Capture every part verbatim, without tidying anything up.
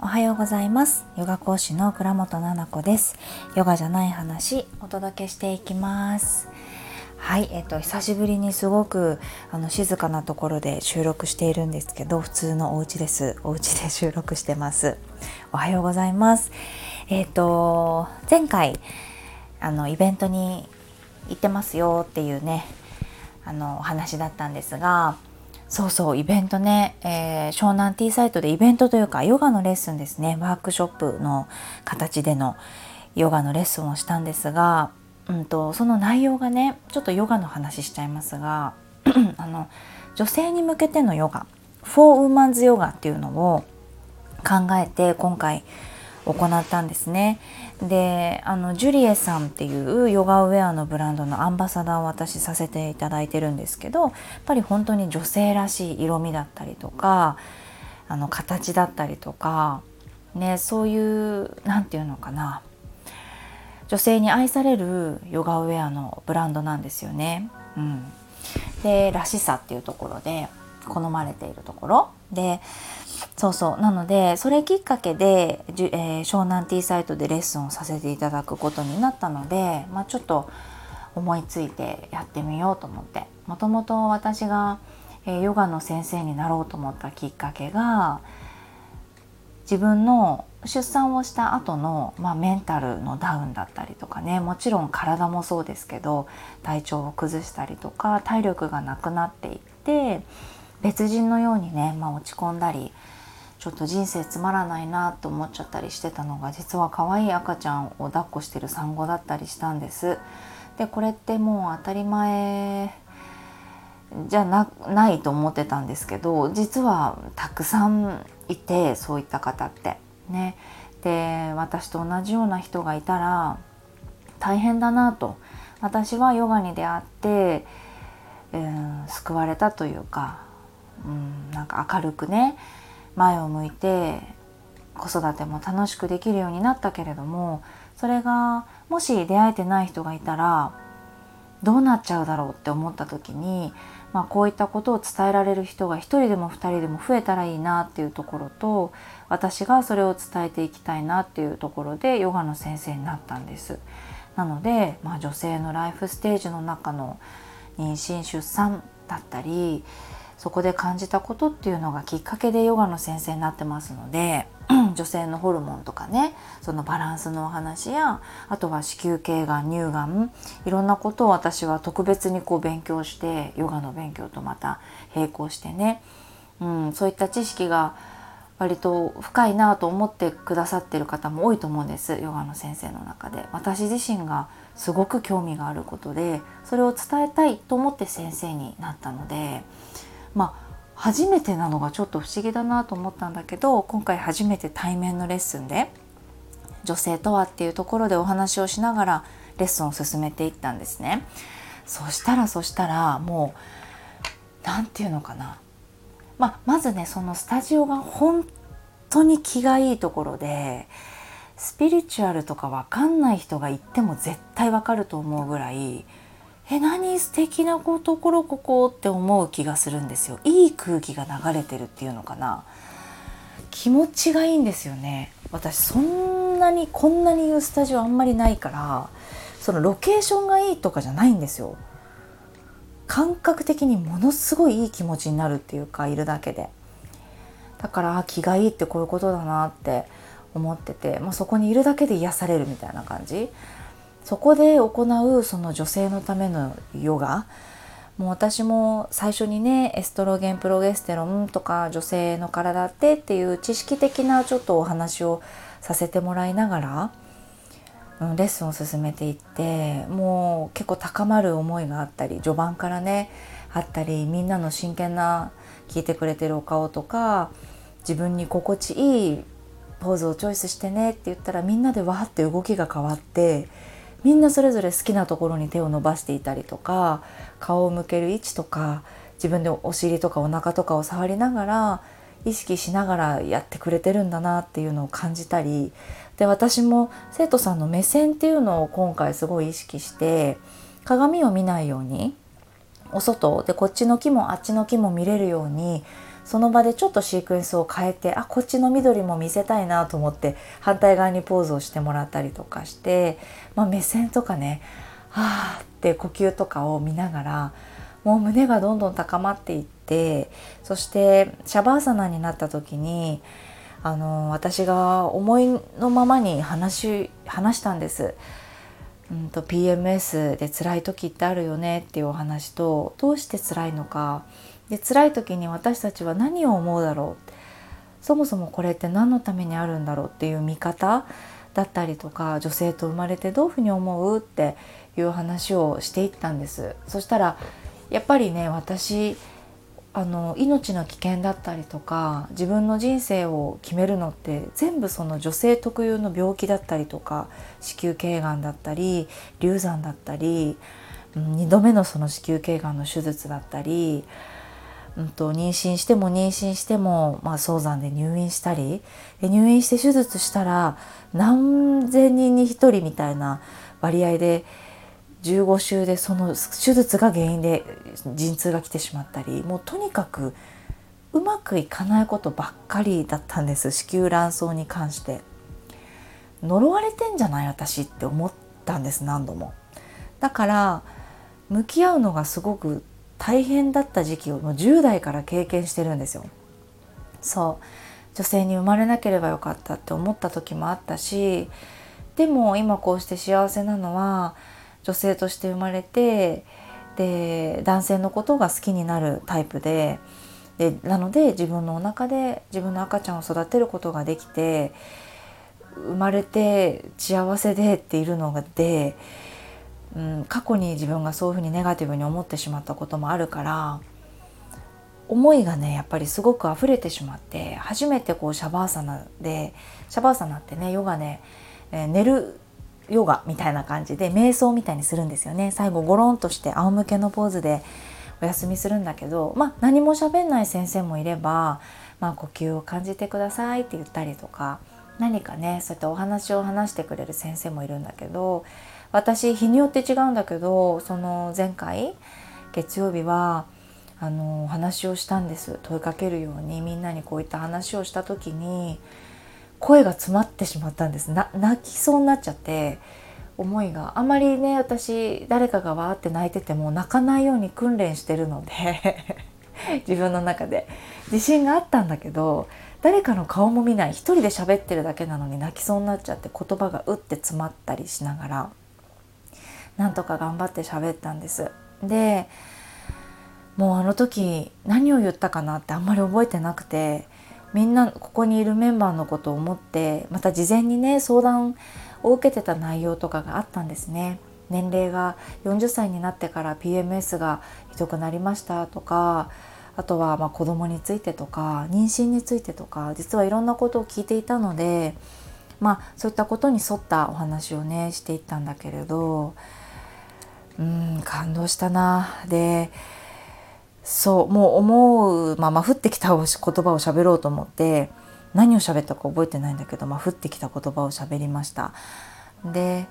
おはようございます。ヨガ講師の倉本七子です。ヨガじゃない話お届けしていきます。はい、えっと、久しぶりにすごくあの静かなところで収録しているんですけど、普通のお家です。お家で収録してます。おはようございます。えっと前回あのイベントに行ってますよっていうねあのお話だったんですが、そうそうイベントね、えー、湘南 T サイトでイベントというかヨガのレッスンですね、ワークショップの形でのヨガのレッスンをしたんですが、うんと、その内容がね、ちょっとヨガの話しちゃいますがあの女性に向けてのヨガ、フォーウーマンズヨガっていうのを考えて今回行ったんですね。で、あのジュリエさんっていうヨガウェアのブランドのアンバサダーを私させていただいてるんですけど、やっぱり本当に女性らしい色味だったりとか、あの形だったりとかね、そういうなんていうのかな、女性に愛されるヨガウェアのブランドなんですよね、うん、でらしさっていうところで好まれているところで、そうそうなのでそれきっかけで、えー、湘南 T サイトでレッスンをさせていただくことになったので、まあ、ちょっと思いついてやってみようと思って、もともと私が、えー、ヨガの先生になろうと思ったきっかけが、自分の出産をした後の、まあ、メンタルのダウンだったりとかね、もちろん体もそうですけど、体調を崩したりとか体力がなくなっていって、別人のようにね、まあ、落ち込んだり、ちょっと人生つまらないなと思っちゃったりしてたのが、実は可愛い赤ちゃんを抱っこしてる産後だったりしたんです。で、これってもう当たり前じゃ な, ないと思ってたんですけど、実はたくさんいて、そういった方ってね。で、私と同じような人がいたら大変だなと、私はヨガに出会って、うん、救われたというか、うん、なんか明るくね前を向いて子育ても楽しくできるようになったけれども、それがもし出会えてない人がいたらどうなっちゃうだろうって思った時に、まあ、こういったことを伝えられる人が一人でも二人でも増えたらいいなっていうところと、私がそれを伝えていきたいなっていうところでヨガの先生になったんです。なので、まあ、女性のライフステージの中の妊娠出産だったり、そこで感じたことっていうのがきっかけでヨガの先生になってますので、女性のホルモンとかね、そのバランスのお話や、あとは子宮頸がん、乳がん、いろんなことを私は特別にこう勉強して、ヨガの勉強とまた並行してね、うん、そういった知識が割と深いなと思ってくださってる方も多いと思うんです。ヨガの先生の中で私自身がすごく興味があることで、それを伝えたいと思って先生になったので、まあ、初めてなのがちょっと不思議だなと思ったんだけど、今回初めて対面のレッスンで女性とはっていうところでお話をしながらレッスンを進めていったんですね。そしたらそしたらもうなんていうのかな、まあ、まずね、そのスタジオが本当に気がいいところで、スピリチュアルとか分かんない人が行っても絶対分かると思うぐらい、え、何素敵なところここって思う気がするんですよ。いい空気が流れてるっていうのかな、気持ちがいいんですよね。私そんなにこんなに言うスタジオあんまりないから、そのロケーションがいいとかじゃないんですよ。感覚的にものすごいいい気持ちになるっていうか、いるだけで。だから気がいいってこういうことだなって思ってて、まあ、そこにいるだけで癒されるみたいな感じ。そこで行うその女性のためのヨガ、もう私も最初にね、エストロゲンプロゲステロンとか女性の体ってっていう知識的なちょっとお話をさせてもらいながらレッスンを進めていって、もう結構高まる思いがあったり、序盤からねあったり、みんなの真剣な聞いてくれてるお顔とか、自分に心地いいポーズをチョイスしてねって言ったら、みんなでわーって動きが変わって、みんなそれぞれ好きなところに手を伸ばしていたりとか、顔を向ける位置とか、自分でお尻とかお腹とかを触りながら意識しながらやってくれてるんだなっていうのを感じたりで、私も生徒さんの目線っていうのを今回すごい意識して、鏡を見ないようにお外でこっちの木もあっちの木も見れるように、その場でちょっとシークエンスを変えて、あ、こっちの緑も見せたいなと思って反対側にポーズをしてもらったりとかして、まあ、目線とかね、はーって呼吸とかを見ながら、もう胸がどんどん高まっていって、そしてシャバーサナになった時にあの私が思いのままに話し、話したんです。うんと ピーエムエス で辛い時ってあるよねっていうお話と、どうして辛いのかで、辛い時に私たちは何を思うだろう、そもそもこれって何のためにあるんだろうっていう見方だったりとか、女性と生まれてどういうふうに思うっていう話をしていったんです。そしたらやっぱりね、私あの命の危険だったりとか、自分の人生を決めるのって全部その女性特有の病気だったりとか、子宮頸がんだったり流産だったり、にどめのその子宮頸がんの手術だったり、うん、と妊娠しても妊娠しても、まあ、早産で入院したり、で入院して手術したら何千人に一人みたいな割合でじゅうごしゅうでその手術が原因で陣痛が来てしまったり、もうとにかくうまくいかないことばっかりだったんです。子宮卵巣に関して呪われてんじゃない私って思ったんです、何度も。だから向き合うのがすごく大変だった時期をもうじゅうだいから経験してるんですよ。そう、女性に生まれなければよかったって思った時もあったし、でも今こうして幸せなのは女性として生まれて、で男性のことが好きになるタイプで、でなので自分のお腹で自分の赤ちゃんを育てることができて、生まれて幸せでっているので、うん、過去に自分がそういうふうにネガティブに思ってしまったこともあるから、思いがねやっぱりすごく溢れてしまって、初めてこうシャバーサナで、シャバーサナってねヨガね、えー、寝るヨガみたいな感じで瞑想みたいにするんですよね。最後ゴロンとして仰向けのポーズでお休みするんだけど、まあ、何も喋んない先生もいれば、まあ、呼吸を感じてくださいって言ったりとか、何かねそういったお話を話してくれる先生もいるんだけど、私日によって違うんだけど、その前回月曜日はあの話をしたんです。問いかけるようにみんなにこういった話をした時に声が詰まってしまったんです。な泣きそうになっちゃって、思いがあまりね、私誰かがわーって泣いてても泣かないように訓練してるので自分の中で自信があったんだけど、誰かの顔も見ない、一人で喋ってるだけなのに泣きそうになっちゃって、言葉がうって詰まったりしながらなんとか頑張って喋ったんです。でもうあの時何を言ったかなってあんまり覚えてなくて、みんなここにいるメンバーのことを思って、また事前にね相談を受けてた内容とかがあったんですね。年齢がよんじゅっさいになってから ピーエムエス がひどくなりましたとか、あとはまあ子供についてとか妊娠についてとか、実はいろんなことを聞いていたので、まあそういったことに沿ったお話をねしていったんだけれど、うーん感動したな。でそう、もう思うまま降ってきた言葉を喋ろうと思って、何を喋ったか覚えてないんだけど、まあ、降ってきた言葉を喋りました。で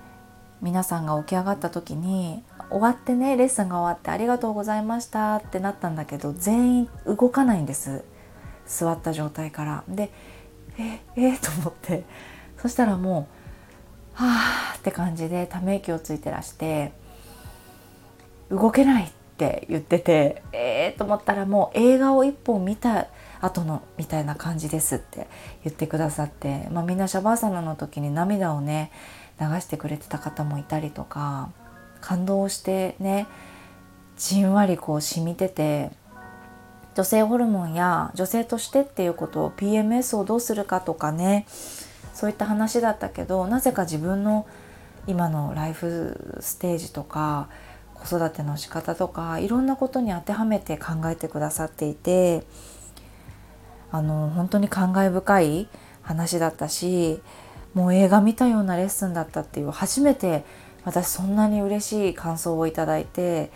皆さんが起き上がった時に、終わってねレッスンが終わってありがとうございましたってなったんだけど、全員動かないんです、座った状態から。でええと思って、そしたらもうはーって感じでため息をついてらして、動けないって言ってて、えーと思ったら、もう映画を一本見た後のみたいな感じですって言ってくださって、まあ、みんなシャバーサナの時に涙をね流してくれてた方もいたりとか、感動してねじんわりこう染みてて、女性ホルモンや女性としてっていうことを ピーエムエス をどうするかとかね、そういった話だったけど、なぜか自分の今のライフステージとか子育ての仕方とか、いろんなことに当てはめて考えてくださっていて、あの本当に感慨深い話だったし、もう映画見たようなレッスンだったっていう、初めて私そんなに嬉しい感想をいただいて、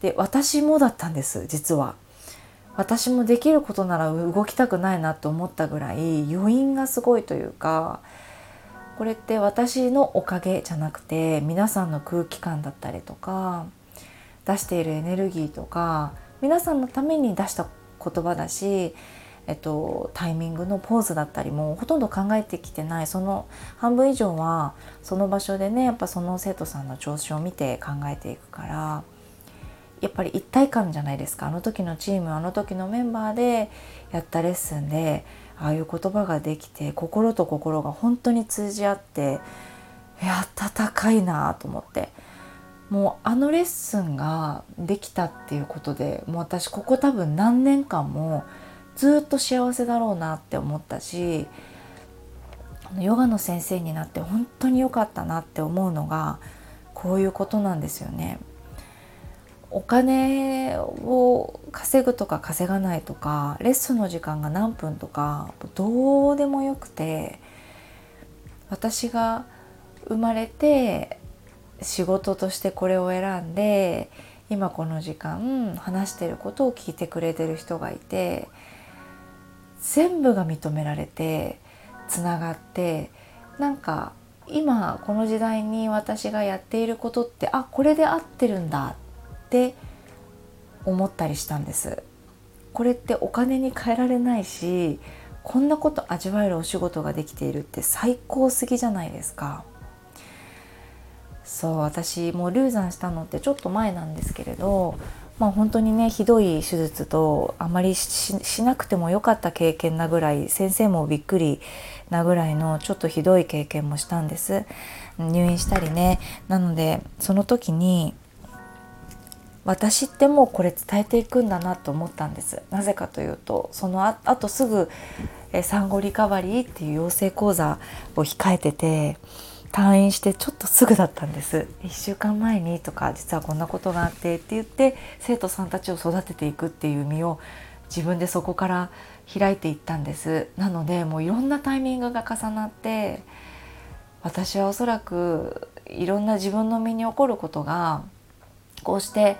で私もだったんです。実は私もできることなら動きたくないなと思ったぐらい余韻がすごいというか、これって私のおかげじゃなくて皆さんの空気感だったりとか、出しているエネルギーとか皆さんのために出した言葉だし、えっと、タイミングのポーズだったりもほとんど考えてきてない。その半分以上はその場所でね、やっぱその生徒さんの調子を見て考えていくから、やっぱり一体感じゃないですか。あの時のチーム、あの時のメンバーでやったレッスンでああいう言葉ができて、心と心が本当に通じ合って、いや温かいなと思って、もうあのレッスンができたっていうことで、もう私ここ多分何年間もずっと幸せだろうなって思ったし、ヨガの先生になって本当に良かったなって思うのがこういうことなんですよね。お金を稼ぐとか稼がないとか、レッスンの時間が何分とかどうでもよくて、私が生まれて仕事としてこれを選んで、今この時間話してることを聞いてくれてる人がいて、全部が認められてつながって、なんか今この時代に私がやっていることって、あ、これで合ってるんだって思ったりしたんです。これってお金に換えられないし、こんなこと味わえるお仕事ができているって最高すぎじゃないですか。そう、私もう流産したのってちょっと前なんですけれど、まあ、本当にね、ひどい手術と、あまり し, しなくてもよかった経験なぐらい、先生もびっくりなぐらいのちょっとひどい経験もしたんです。入院したりね。なのでその時に私ってもうこれ伝えていくんだなと思ったんです。なぜかというと、その あ, あとすぐ産後リカバリーっていう養成講座を控えてて、退院してちょっとすぐだったんです。いっしゅうかんまえにとか、実はこんなことがあってって言って生徒さんたちを育てていくっていう身を自分でそこから開いていったんです。なのでもういろんなタイミングが重なって、私はおそらくいろんな自分の身に起こることがこうして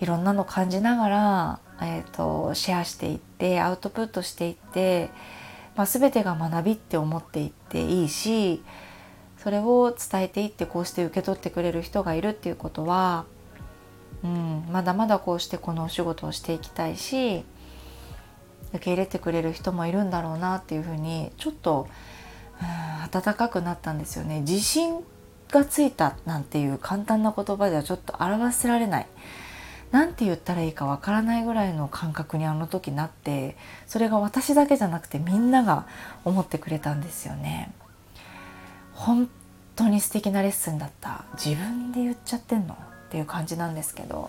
いろんなの感じながら、えーと、シェアしていってアウトプットしていって、まあ、全てが学びって思っていっていいし、それを伝えていってこうして受け取ってくれる人がいるっていうことは、うん、まだまだこうしてこのお仕事をしていきたいし、受け入れてくれる人もいるんだろうなっていうふうにちょっと、うん、温かくなったんですよね。自信がついたなんていう簡単な言葉ではちょっと表せられない、なんて言ったらいいかわからないぐらいの感覚にあの時なって、それが私だけじゃなくてみんなが思ってくれたんですよね。本当に素敵なレッスンだった。自分で言っちゃってんのっていう感じなんですけど、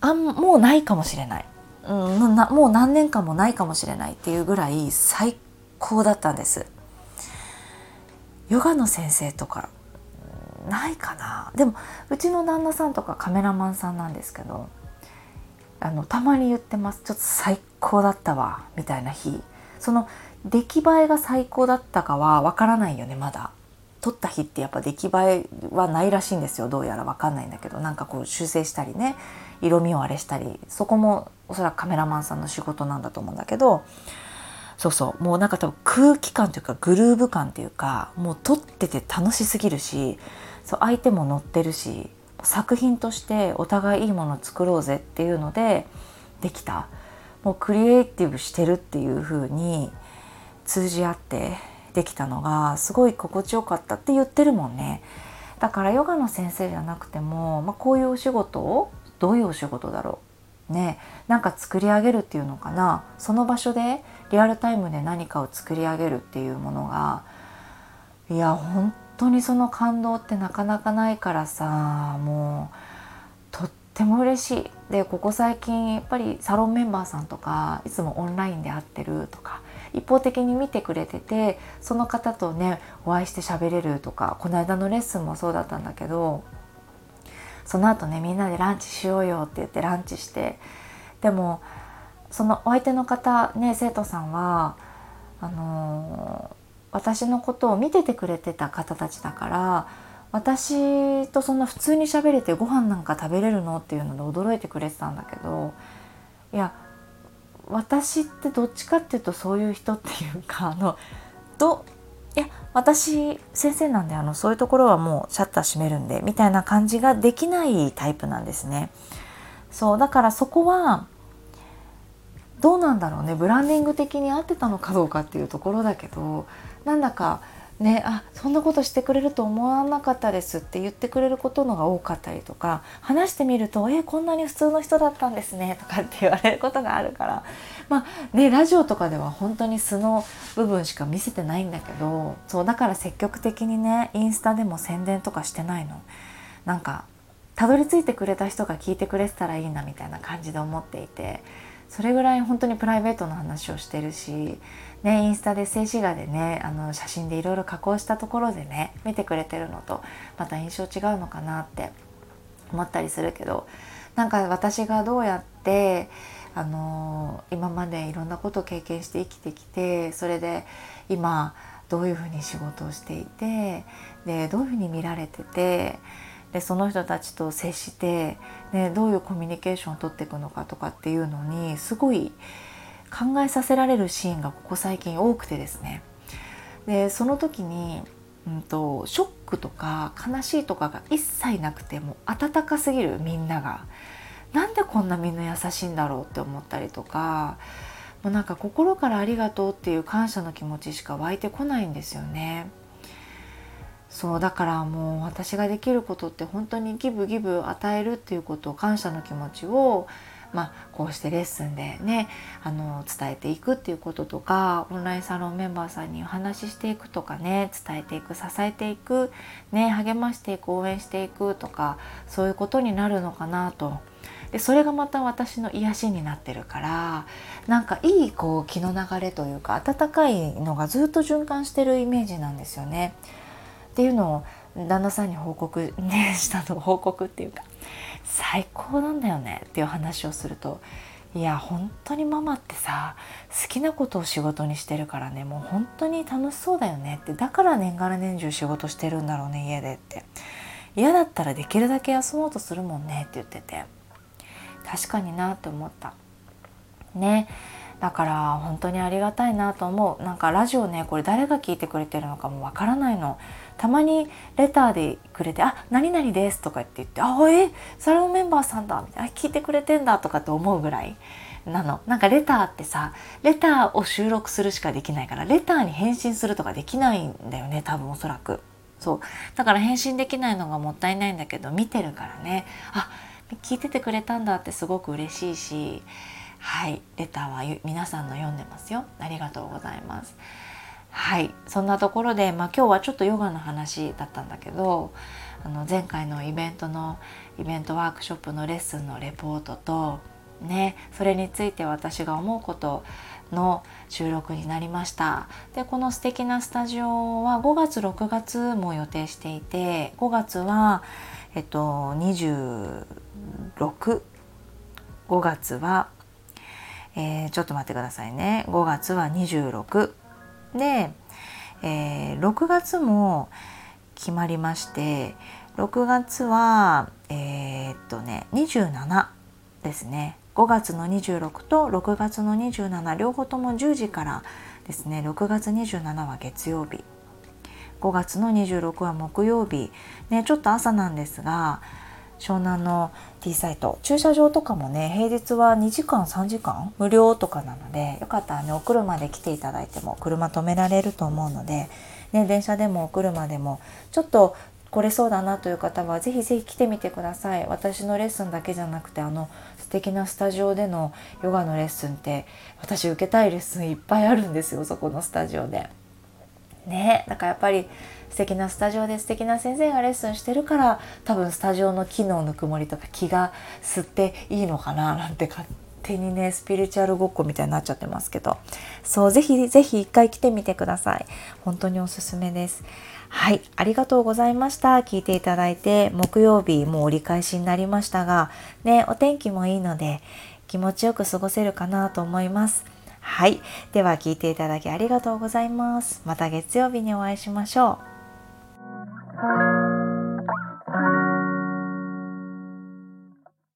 あんもうないかもしれない、うん、なもう何年間もないかもしれないっていうぐらい最高だったんです。ヨガの先生とかないかな。でもうちの旦那さんとかカメラマンさんなんですけど、あのたまに言ってます。ちょっと最高だったわみたいな日、その出来栄えが最高だったかはわからないよね。まだ撮った日ってやっぱ出来栄えはないらしいんですよ。どうやらわかんないんだけど、なんかこう修正したりね、色味をあれしたり、そこもおそらくカメラマンさんの仕事なんだと思うんだけど、そうそう、もうなんか多分空気感というかグルーヴ感というか、もう撮ってて楽しすぎるし、そう相手も乗ってるし、作品としてお互いいいものを作ろうぜっていうのでできた、もうクリエイティブしてるっていう風に通じ合ってできたのがすごい心地よかったって言ってるもんね。だからヨガの先生じゃなくても、まあ、こういうお仕事を、どういうお仕事だろうね、なんか作り上げるっていうのかな、その場所でリアルタイムで何かを作り上げるっていうものが、いや本当にその感動ってなかなかないからさ、もうとっても嬉しい。でここ最近やっぱりサロンメンバーさんとかいつもオンラインで会ってるとか、一方的に見てくれてて、その方とねお会いして喋れるとか、この間のレッスンもそうだったんだけど、その後ねみんなでランチしようよって言ってランチして、でもそのお相手の方ね、生徒さんはあのー、私のことを見ててくれてた方たちだから、私とそんな普通に喋れてご飯なんか食べれるのっていうので驚いてくれてたんだけど、いや私ってどっちかっていうとそういう人っていうか、あのどいや私先生なんであのそういうところはもうシャッター閉めるんでみたいな感じができないタイプなんですね。そうだからそこはどうなんだろうね、ブランディング的に合ってたのかどうかっていうところだけど、なんだかね、あそんなことしてくれると思わなかったですって言ってくれることのが多かったりとか、話してみるとえこんなに普通の人だったんですねとかって言われることがあるから、まあね、ラジオとかでは本当に素の部分しか見せてないんだけど、そうだから積極的にねインスタでも宣伝とかしてないの。なんかたどり着いてくれた人が聞いてくれてたらいいなみたいな感じで思っていて、それぐらい本当にプライベートの話をしてるし、ね、インスタで静止画でねあの写真でいろいろ加工したところでね見てくれてるのとまた印象違うのかなって思ったりするけど、なんか私がどうやってあの今までいろんなことを経験して生きてきて、それで今どういうふうに仕事をしていて、でどういうふうに見られてて、でその人たちと接して、ね、どういうコミュニケーションを取っていくのかとかっていうのにすごい考えさせられるシーンがここ最近多くてですね。でその時に、うんと、ショックとか悲しいとかが一切なくて、もう温かすぎる、みんながなんでこんなみんな優しいんだろうって思ったりとか、もうなんか心からありがとうっていう感謝の気持ちしか湧いてこないんですよね。そうだからもう私ができることって本当にギブギブ与えるっていうことを、感謝の気持ちを、まあ、こうしてレッスンでねあの伝えていくっていうこととか、オンラインサロンメンバーさんにお話ししていくとかね、伝えていく、支えていく、ね、励ましていく、応援していくとか、そういうことになるのかなと。でそれがまた私の癒しになってるから、なんかいいこう気の流れというか温かいのがずっと循環してるイメージなんですよね。っていうのを旦那さんに報告、ね、したの報告っていうか最高なんだよねっていう話をすると、いや本当にママってさ好きなことを仕事にしてるからね、もう本当に楽しそうだよねって、だから年がら年中仕事してるんだろうね家でって、嫌だったらできるだけ休もうとするもんねって言ってて、確かになって思ったね。だから本当にありがたいなと思う。なんかラジオねこれ誰が聞いてくれてるのかもわからないの。たまにレターでくれて、あ、何々ですとかって言って、あ、え、サロンメンバーさんだみたいな、聞いてくれてんだとかって思うぐらいなの。なんかレターってさ、レターを収録するしかできないから、レターに返信するとかできないんだよね、多分おそらく。そう。だから返信できないのがもったいないんだけど、見てるからね、あ、聞いててくれたんだってすごく嬉しいし、はい、レターは皆さんの読んでますよ。ありがとうございます。はい、そんなところで、まあ、今日はちょっとヨガの話だったんだけど、あの前回のイベントのイベントワークショップのレッスンのレポートと、ね、それについて私が思うことの収録になりました。で、この素敵なスタジオはごがつろくがつも予定していて、ごがつは、えっと、にじゅうろく、ごがつは、えー、ちょっと待ってくださいね、ごがつはにじゅうろくで、えー、ろくがつも決まりまして、ろくがつはえー、っとねにじゅうしちですね。ごがつのにじゅうろくとろくがつのにじゅうしち両方ともじゅうじからですね。ろくがつにじゅうしちは月曜日、ごがつのにじゅうろくは木曜日、ね、ちょっと朝なんですが湘南の T サイト駐車場とかもね平日はにじかんさんじかん無料とかなので、よかったらねお車で来ていただいても車止められると思うので、ね、電車でもお車でもちょっと来れそうだなという方はぜひぜひ来てみてください。私のレッスンだけじゃなくて、あの素敵なスタジオでのヨガのレッスンって私受けたいレッスンいっぱいあるんですよ、そこのスタジオでね。だからやっぱり素敵なスタジオで素敵な先生がレッスンしてるから、多分スタジオの機能ぬくもりとか気が吸っていいのかななんて勝手にねスピリチュアルごっこみたいになっちゃってますけど、そうぜひぜひ一回来てみてください。本当におすすめです。はい、ありがとうございました。聞いていただいて。木曜日もう折り返しになりましたがね、お天気もいいので気持ちよく過ごせるかなと思います。はい、では聞いていただきありがとうございます。また月曜日にお会いしましょう。Bye.